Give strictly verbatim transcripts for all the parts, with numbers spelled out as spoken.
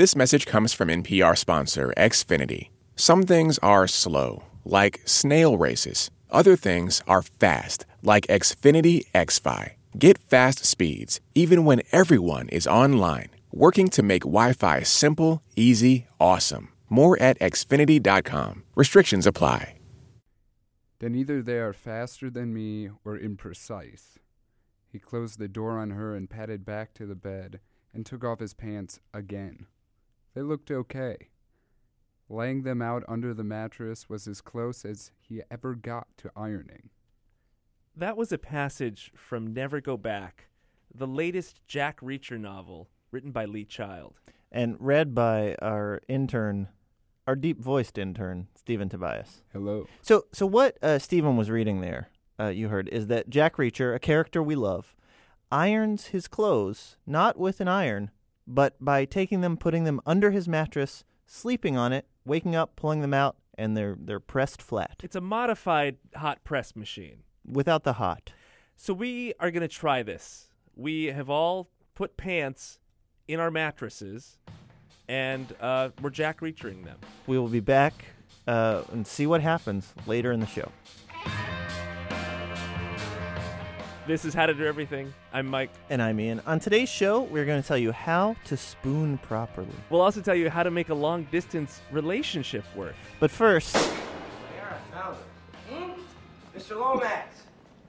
This message comes from N P R sponsor Xfinity. Some things are slow, like snail races. Other things are fast, like Xfinity X-Fi. Get fast speeds, even when everyone is online, working to make Wi-Fi simple, easy, awesome. More at Xfinity dot com. Restrictions apply. Then either they are faster than me or imprecise. He closed the door on her and padded back to the bed and took off his pants again. They looked okay. Laying them out under the mattress was as close as he ever got to ironing. That was a passage from Never Go Back, the latest Jack Reacher novel written by Lee Child. And read by our intern, our deep-voiced intern, Stephen Tobias. Hello. So so what uh, Stephen was reading there, uh, you heard, is that Jack Reacher, a character we love, irons his clothes, not with an iron, but by taking them, putting them under his mattress, sleeping on it, waking up, pulling them out, and they're they're pressed flat. It's a modified hot press machine. Without the hot. So we are going to try this. We have all put pants in our mattresses, and uh, we're Jack Reachering them. We will be back uh, and see what happens later in the show. This is How to Do Everything. I'm Mike. And I'm Ian. On today's show, we're going to tell you how to spoon properly. We'll also tell you how to make a long-distance relationship work. But first... There, I found it. Hmm? Mister Lomax.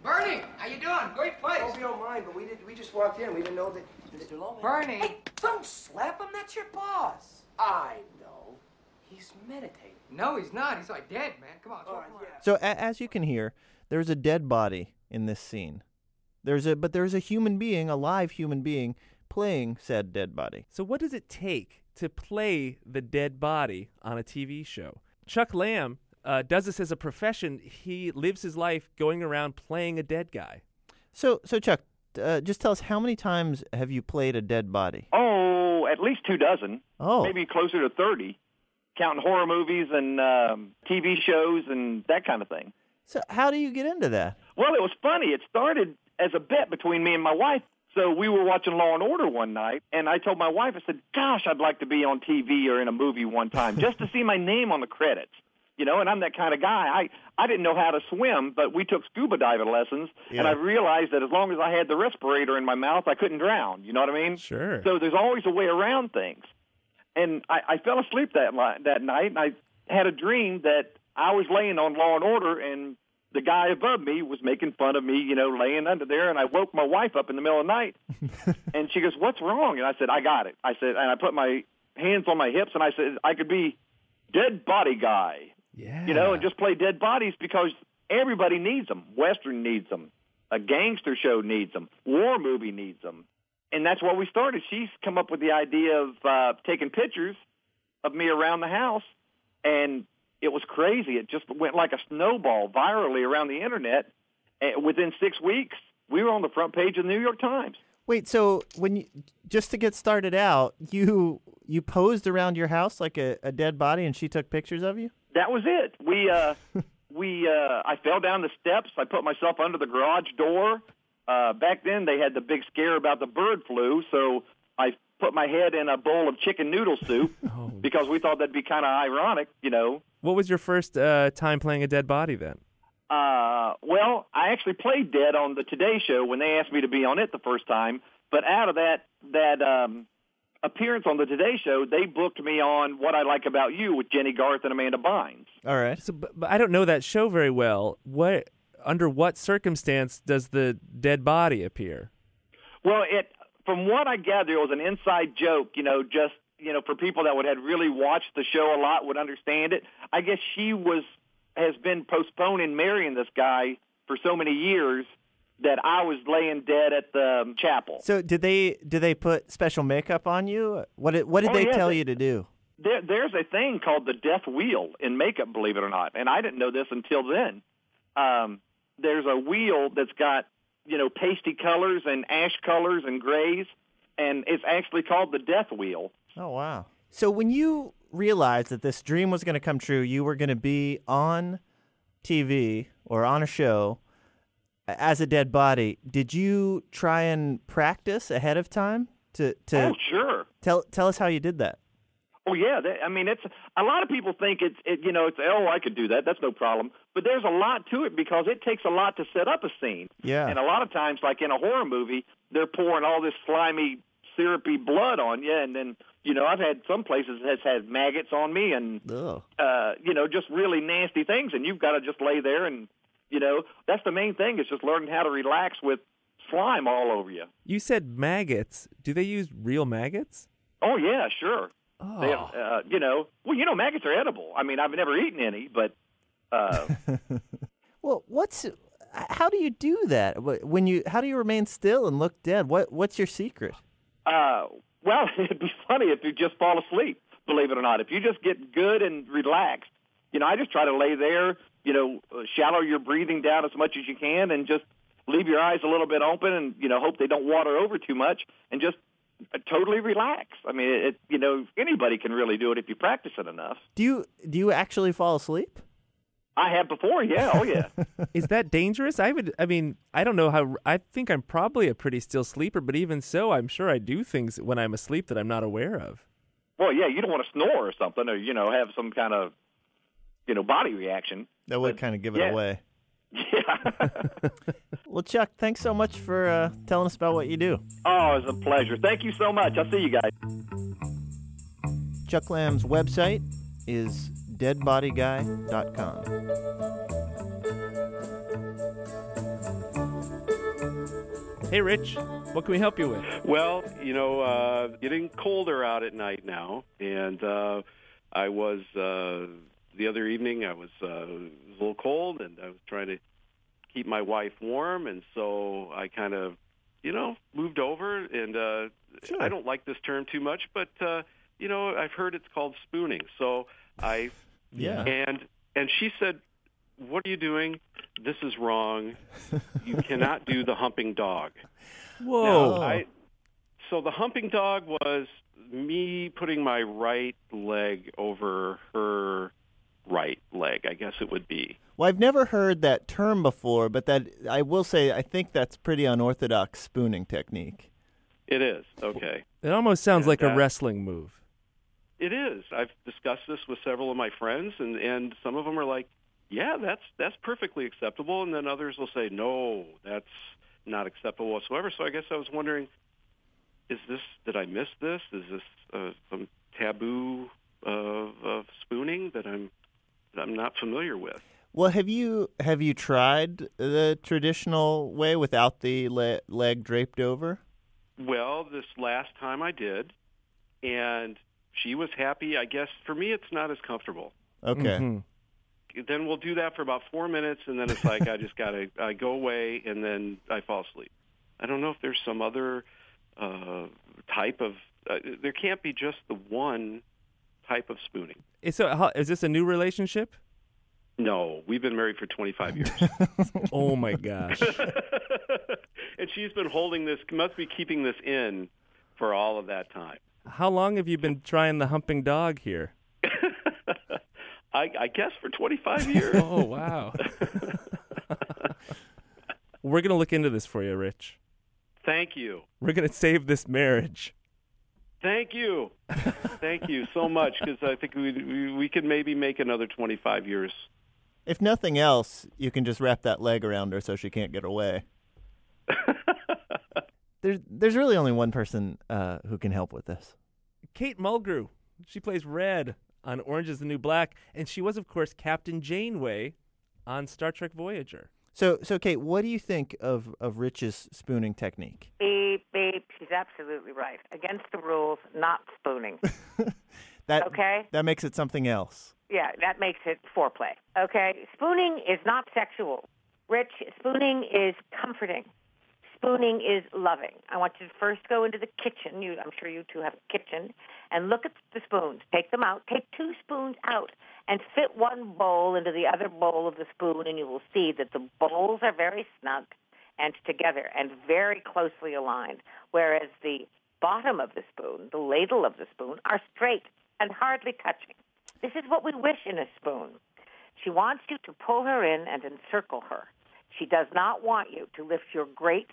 Bernie, how you doing? Great place. Hope you don't mind, but we did. We just walked in. We didn't know that Mister Lomax... Bernie! Hey, don't slap him. That's your boss. I know. He's meditating. No, he's not. He's like dead, man. Come on. All right, yeah. So, a- as you can hear, there's a dead body in this scene. There's a but there's a human being, a live human being, playing said dead body. So what does it take to play the dead body on a T V show? Chuck Lamb uh, does this as a profession. He lives his life going around playing a dead guy. So so Chuck, uh, just tell us, how many times have you played a dead body? Oh, at least two dozen. Oh, maybe closer to thirty, counting horror movies and um, T V shows and that kind of thing. So how do you get into that? Well, it was funny. It started as a bet between me and my wife. So we were watching Law and Order one night, and I told my wife, I said, gosh, I'd like to be on T V or in a movie one time just to see my name on the credits. You know, and I'm that kind of guy. I, I didn't know how to swim, but we took scuba diving lessons, yeah. And I realized that as long as I had the respirator in my mouth, I couldn't drown. You know what I mean? Sure. So there's always a way around things. And I, I fell asleep that, li- that night, and I had a dream that I was laying on Law and Order, and the guy above me was making fun of me, you know, laying under there, and I woke my wife up in the middle of the night, and she goes, what's wrong? And I said, I got it. I said, and I put my hands on my hips, and I said, I could be dead body guy, yeah. You know, and just play dead bodies because everybody needs them. Western needs them. A gangster show needs them. War movie needs them. And that's why we started. She's come up with the idea of uh, taking pictures of me around the house, and it was crazy. It just went like a snowball virally around the internet. And within six weeks, we were on the front page of the New York Times. Wait, so when you, just to get started out, you you posed around your house like a, a dead body, and she took pictures of you? That was it. We uh, we uh, I fell down the steps. I put myself under the garage door. Uh, back then, they had the big scare about the bird flu, so I put my head in a bowl of chicken noodle soup oh. because we thought that'd be kind of ironic, you know. What was your first uh, time playing a dead body then? Uh, well, I actually played dead on the Today Show when they asked me to be on it the first time. But out of that that um, appearance on the Today Show, they booked me on What I Like About You with Jenny Garth and Amanda Bynes. All right. So, but, but I don't know that show very well. What under what circumstance does the dead body appear? Well, it from what I gather, it was an inside joke, you know, just. You know, for people that would have really watched the show a lot would understand it. I guess she was has been postponing marrying this guy for so many years that I was laying dead at the chapel. So did they did they put special makeup on you? What did, what did oh, they yeah, tell they, you to do? There, there's a thing called the death wheel in makeup, believe it or not, and I didn't know this until then. Um, there's a wheel that's got, you know, pasty colors and ash colors and grays, and it's actually called the death wheel. Oh, wow. So when you realized that this dream was going to come true, you were going to be on T V or on a show as a dead body, did you try and practice ahead of time? To, to Oh, sure. Tell, tell us how you did that. Oh, yeah. They, I mean, it's a lot of people think it's, it, you know, it's, oh, I could do that. That's no problem. But there's a lot to it because it takes a lot to set up a scene. Yeah. And a lot of times, like in a horror movie, they're pouring all this slimy, syrupy blood on you. And then, you know, I've had some places that's had maggots on me and, uh, you know, just really nasty things. And you've got to just lay there. And, you know, that's the main thing is just learning how to relax with slime all over you. You said maggots. Do they use real maggots? Oh, yeah, sure. Oh. They have, uh, you know, well, you know, maggots are edible. I mean, I've never eaten any, but. Uh... well, what's how do you do that when you? How do you remain still and look dead? What What's your secret? Uh, well, it'd be funny if you just fall asleep. Believe it or not, if you just get good and relaxed, you know, I just try to lay there, you know, shallow your breathing down as much as you can, and just leave your eyes a little bit open, and you know, hope they don't water over too much, and just. Totally relax. I mean, it, you know, anybody can really do it if you practice it enough. Do you do you actually fall asleep? I have before, yeah. Oh, yeah. Is that dangerous? I would. I mean, I don't know how. I think I'm probably a pretty still sleeper, but even so, I'm sure I do things when I'm asleep that I'm not aware of. Well, yeah, you don't want to snore or something, or you know, have some kind of you know body reaction. That would but, kind of give yeah. it away. Yeah. Well, Chuck, thanks so much for uh, telling us about what you do. Oh, it's a pleasure. Thank you so much. I'll see you guys. Chuck Lamb's website is dead body guy dot com. Hey, Rich, what can we help you with? Well, you know, uh, getting colder out at night now, and uh, I was... Uh, The other evening, I was, uh, it was a little cold, and I was trying to keep my wife warm, and so I kind of, you know, moved over. And uh, sure. I don't like this term too much, but, uh, you know, I've heard it's called spooning. So I, yeah. and and she said, what are you doing? This is wrong. You cannot do the humping dog. Whoa. Now, I, so the humping dog was me putting my right leg over her right leg, I guess it would be. Well, I've never heard that term before, but that I will say I think that's pretty unorthodox spooning technique. It is, okay. It almost sounds and like that, a wrestling move. It is. I've discussed this with several of my friends, and, and some of them are like, yeah, that's that's perfectly acceptable, and then others will say, no, that's not acceptable whatsoever. So I guess I was wondering, is this, did I miss this? Is this uh, some taboo of, of spooning that I'm that I'm not familiar with? Well, have you have you tried the traditional way without the le- leg draped over? Well, this last time I did, and she was happy. I guess for me, it's not as comfortable. Okay. Mm-hmm. Then we'll do that for about four minutes, and then it's like I just gotta I go away, and then I fall asleep. I don't know if there's some other uh, type of. Uh, there can't be just the one type of spooning. So, is this a new relationship? No, we've been married for twenty-five years. Oh my gosh! And she's been holding this, must be keeping this in for all of that time. How long have you been trying the humping dog here? I, I guess for twenty-five years. Oh wow! We're gonna look into this for you, Rich. Thank you. We're gonna save this marriage. Thank you. Thank you so much, because I think we, we we could maybe make another twenty-five years. If nothing else, you can just wrap that leg around her so she can't get away. there's, there's really only one person uh, who can help with this. Kate Mulgrew. She plays Red on Orange is the New Black, and she was, of course, Captain Janeway on Star Trek Voyager. So, so Kate, what do you think of, of Rich's spooning technique? Beep, beep. She's absolutely right. Against the rules, not spooning. that, okay? That makes it something else. Yeah, that makes it foreplay. Okay? Spooning is not sexual. Rich, spooning is comforting. Spooning is loving. I want you to first go into the kitchen. You, I'm sure you two have a kitchen. And look at the spoons. Take them out. Take two spoons out and fit one bowl into the other bowl of the spoon, and you will see that the bowls are very snug and together and very closely aligned, whereas the bottom of the spoon, the ladle of the spoon, are straight and hardly touching. This is what we wish in a spoon. She wants you to pull her in and encircle her. She does not want you to lift your great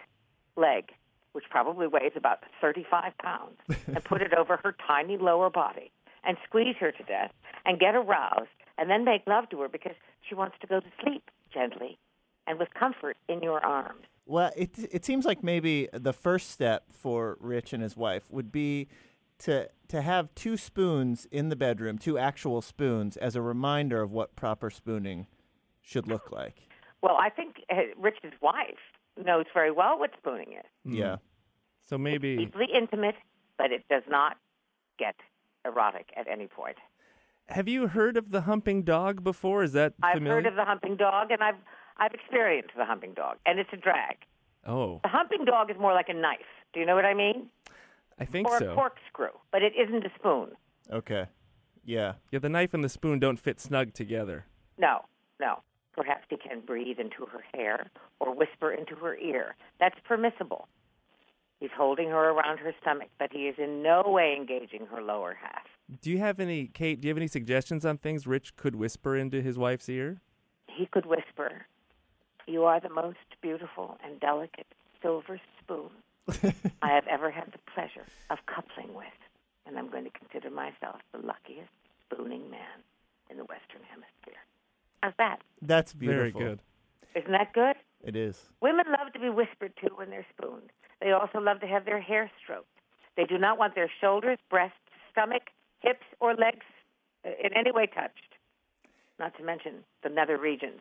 leg, which probably weighs about thirty-five pounds, and put it over her tiny lower body. and squeeze her to death and get aroused and then make love to her because she wants to go to sleep gently and with comfort in your arms. Well, it it seems like maybe the first step for Rich and his wife would be to to have two spoons in the bedroom, two actual spoons, as a reminder of what proper spooning should look like. Well, I think uh, Rich's wife knows very well what spooning is. Yeah. So maybe... It's deeply intimate, but it does not get erotic at any point. Have you heard of the humping dog before? Is that familiar? I've heard of the humping dog, and I've... I've experienced the humping dog, and it's a drag. Oh. The humping dog is more like a knife. Do you know what I mean? I think or so. Or a corkscrew, but it isn't a spoon. Okay. Yeah. Yeah, the knife and the spoon don't fit snug together. No, no. Perhaps he can breathe into her hair or whisper into her ear. That's permissible. He's holding her around her stomach, but he is in no way engaging her lower half. Do you have any, Kate, do you have any suggestions on things Rich could whisper into his wife's ear? He could whisper... You are the most beautiful and delicate silver spoon I have ever had the pleasure of coupling with, and I'm going to consider myself the luckiest spooning man in the Western Hemisphere. How's that? That's beautiful. Very good. Isn't that good? It is. Women love to be whispered to when they're spooned. They also love to have their hair stroked. They do not want their shoulders, breasts, stomach, hips, or legs in any way touched, not to mention the nether regions.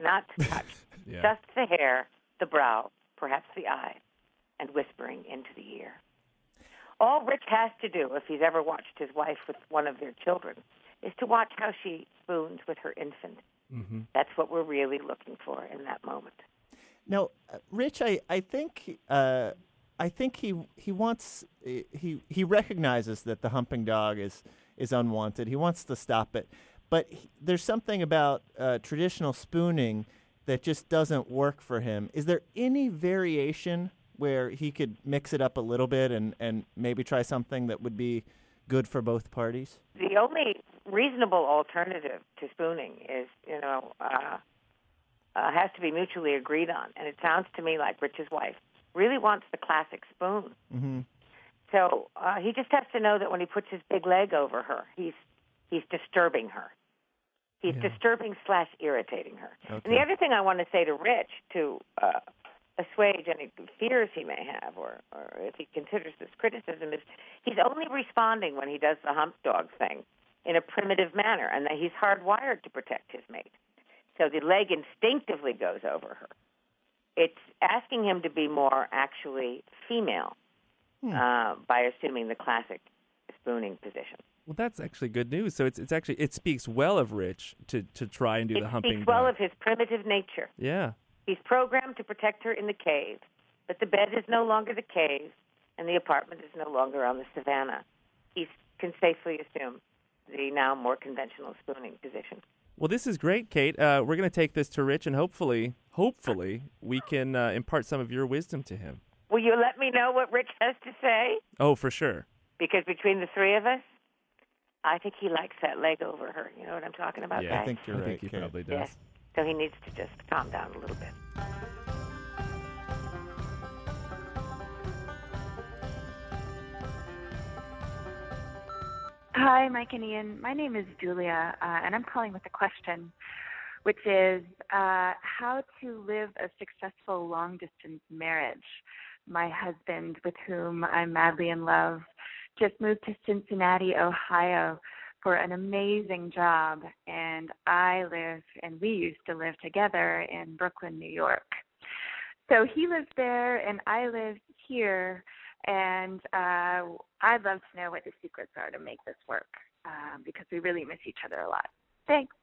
Not to touch, yeah. Just the hair, the brow, perhaps the eye, and whispering into the ear. All Rich has to do, if he's ever watched his wife with one of their children, is to watch how she spoons with her infant. Mm-hmm. That's what we're really looking for in that moment. Now, Rich, I, I think uh, I think he he wants he he recognizes that the humping dog is is unwanted. He wants to stop it. But he, there's something about uh, traditional spooning that just doesn't work for him. Is there any variation where he could mix it up a little bit and, and maybe try something that would be good for both parties? The only reasonable alternative to spooning is, you know, uh, uh, has to be mutually agreed on. And it sounds to me like Rich's wife really wants the classic spoon. Mm-hmm. So uh, he just has to know that when he puts his big leg over her, he's he's disturbing her. He's yeah. disturbing slash irritating her. Okay. And the other thing I want to say to Rich to uh, assuage any fears he may have, or, or if he considers this criticism, is he's only responding when he does the hump dog thing in a primitive manner, and that he's hardwired to protect his mate. So the leg instinctively goes over her. It's asking him to be more actually female hmm. uh, by assuming the classic spooning position. Well, that's actually good news. So it's it's actually it speaks well of Rich to, to try and do it the humping. It speaks well of his primitive nature. Yeah. He's programmed to protect her in the cave, but the bed is no longer the cave, and the apartment is no longer on the savannah. He can safely assume the now more conventional spooning position. Well, this is great, Kate. Uh, we're going to take this to Rich, and hopefully, hopefully, we can uh, impart some of your wisdom to him. Will you let me know what Rich has to say? Oh, for sure. Because between the three of us, I think he likes that leg over her. You know what I'm talking about, guys? Yeah, I think you're I right. Think he Kate. Probably does. Yes. So he needs to just calm down a little bit. Hi, Mike and Ian. My name is Julia, uh, and I'm calling with a question, which is uh, how to live a successful long-distance marriage. My husband, with whom I'm madly in love, just moved to Cincinnati, Ohio, for an amazing job, and I live, and we used to live together in Brooklyn, New York. So he lives there, and I live here, and uh, I'd love to know what the secrets are to make this work, um, because we really miss each other a lot. Thanks.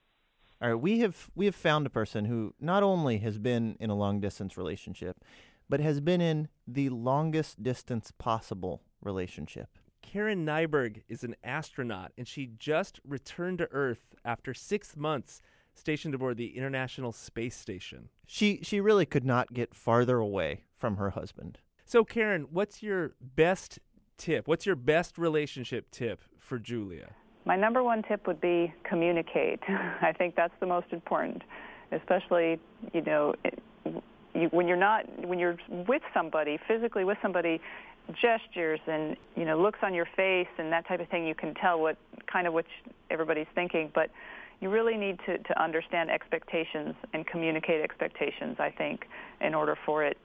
All right, we have we have found a person who not only has been in a long-distance relationship, but has been in the longest distance possible relationship. Karen Nyberg is an astronaut, and she just returned to Earth after six months stationed aboard the International Space Station. She she really could not get farther away from her husband. So, Karen, what's your best tip? What's your best relationship tip for Julia? My number one tip would be communicate. I think that's the most important, especially, you know, it, you, when you're not, when you're with somebody, physically with somebody, gestures and, you know, looks on your face and that type of thing, you can tell what kind of what everybody's thinking. But you really need to, to understand expectations and communicate expectations, I think, in order for it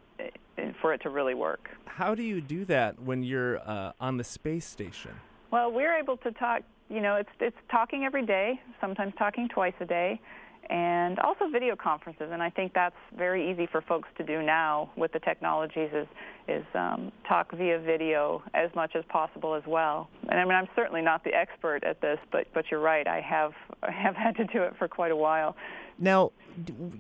for it to really work. How do you do that when you're uh, on the space station? Well, we're able to talk. You know, it's it's talking every day, sometimes talking twice a day, and also video conferences. And I think that's very easy for folks to do now with the technologies is is um, talk via video as much as possible as well. And I mean, I'm certainly not the expert at this, but, but you're right. I have I have had to do it for quite a while. Now,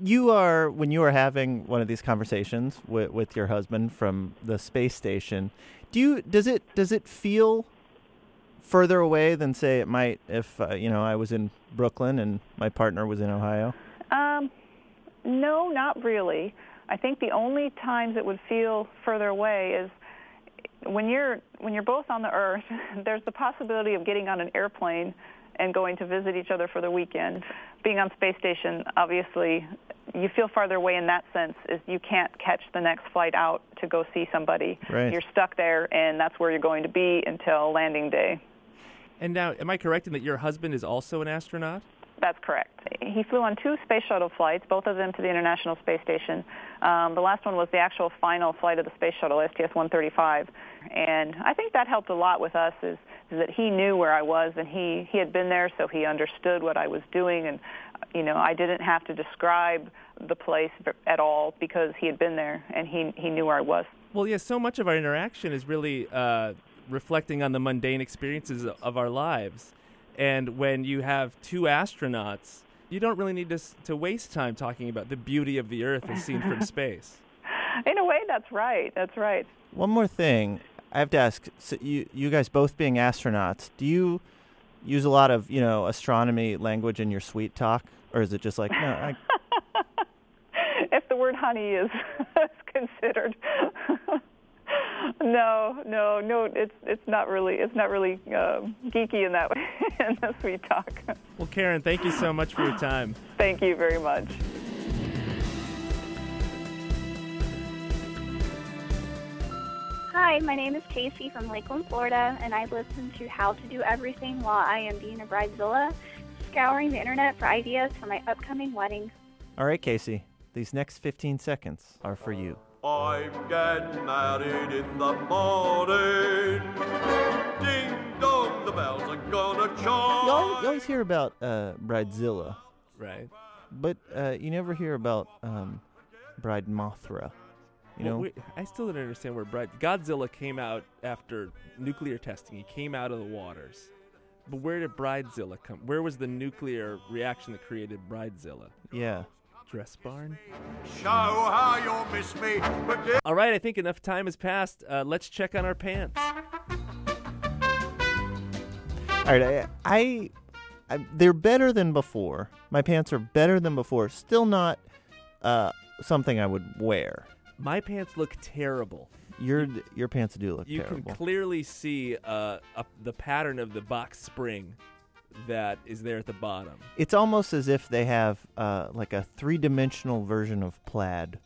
you are when you are having one of these conversations with, with your husband from the space station, do you does it does it feel further away than, say, it might if, uh, you know, I was in Brooklyn and my partner was in Ohio? Um, no, not really. I think the only times it would feel further away is when you're when you're both on the Earth, there's the possibility of getting on an airplane and going to visit each other for the weekend. Being on space station, obviously, you feel farther away in that sense is you can't catch the next flight out to go see somebody. Right. You're stuck there, and that's where you're going to be until landing day. And now, am I correct in that your husband is also an astronaut? That's correct. He flew on two space shuttle flights, both of them to the International Space Station. Um, the last one was the actual final flight of the space shuttle, S T S one thirty-five. And I think that helped a lot with us is, is that he knew where I was, and he, he had been there, so he understood what I was doing. And, you know, I didn't have to describe the place at all because he had been there, and he, he knew where I was. Well, yeah, so much of our interaction is really uh, reflecting on the mundane experiences of our lives. And when you have two astronauts, you don't really need to to waste time talking about the beauty of the Earth as seen from space. In a way, that's right. That's right. One more thing I have to ask. So you, you guys both being astronauts, do you use a lot of, you know, astronomy language in your sweet talk? Or is it just like, no, I... If the word honey is considered... No, no, no. It's it's not really it's not really uh, geeky in that way. In the sweet talk. Well, Karen, thank you so much for your time. Thank you very much. Hi, my name is Casey from Lakeland, Florida, and I listen to How To Do Everything while I am being a bridezilla, scouring the internet for ideas for my upcoming wedding. All right, Casey. These next fifteen seconds are for you. I'm getting married in the morning. Ding dong, the bells are gonna chime. You, you always hear about uh, Bridezilla, right? But uh, you never hear about um, Bride Mothra. You well, know, we, I still don't understand where Bride Godzilla came out after nuclear testing. He came out of the waters. But where did Bridezilla come? Where was the nuclear reaction that created Bridezilla? Yeah. Dress barn. Show how you'll miss me. All right, I think enough time has passed. Uh, let's check on our pants. All right, I, I, I, they're better than before. My pants are better than before. Still not uh, something I would wear. My pants look terrible. Your your pants do look you terrible. You can clearly see uh, a, the pattern of the box spring that is there at the bottom. It's almost as if they have uh, like a three-dimensional version of plaid.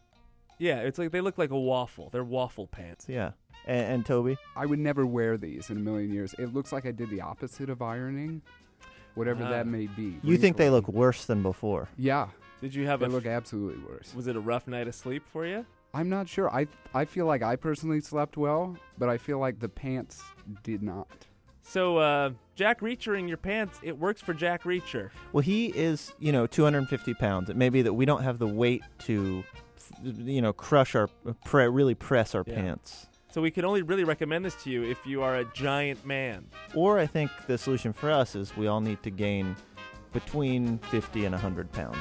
Yeah, it's like they look like a waffle. They're waffle pants. Yeah. And, and Toby? I would never wear these in a million years. It looks like I did the opposite of ironing, whatever uh, that may be. You think they look worse than before? Yeah. Did you have they a... They look f- absolutely worse. Was it a rough night of sleep for you? I'm not sure. I I feel like I personally slept well, but I feel like the pants did not. So, uh, Jack Reacher in your pants, it works for Jack Reacher. Well, he is, you know, two hundred fifty pounds. It may be that we don't have the weight to, you know, crush our, pre- really press our yeah. pants. So we can only really recommend this to you if you are a giant man. Or I think the solution for us is we all need to gain between fifty and one hundred pounds.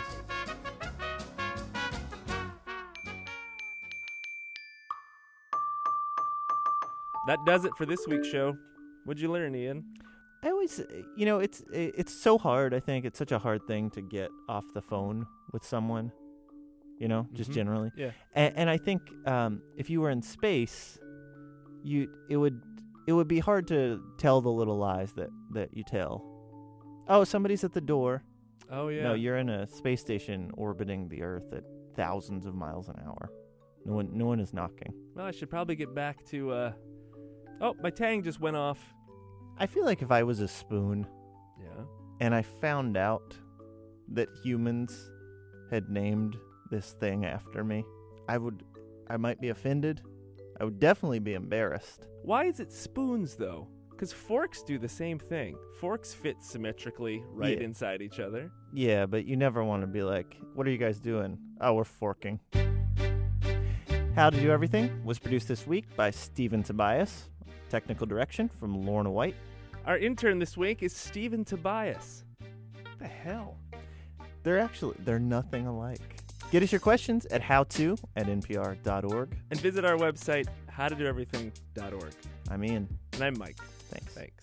That does it for this week's show. What'd you learn, Ian? I always, you know, it's it's so hard, I think. It's such a hard thing to get off the phone with someone, you know, just mm-hmm. generally. Yeah. And, and I think um, if you were in space, you it would it would be hard to tell the little lies that, that you tell. Oh, somebody's at the door. Oh, yeah. No, you're in a space station orbiting the Earth at thousands of miles an hour. No one, no one is knocking. Well, I should probably get back to... Uh Oh, my tang just went off. I feel like if I was a spoon, yeah, and I found out that humans had named this thing after me, I would, I might be offended. I would definitely be embarrassed. Why is it spoons, though? Because forks do the same thing. Forks fit symmetrically right yeah. inside each other. Yeah, but you never want to be like, what are you guys doing? Oh, we're forking. How To Do Everything was produced this week by Stephen Tobias. Technical direction from Lorna White. Our intern this week is Stephen Tobias. What the hell? They're actually, they're nothing alike. Get us your questions at howto at N P R dot org. And visit our website, how to do everything dot org. I'm Ian. And I'm Mike. Thanks. Thanks.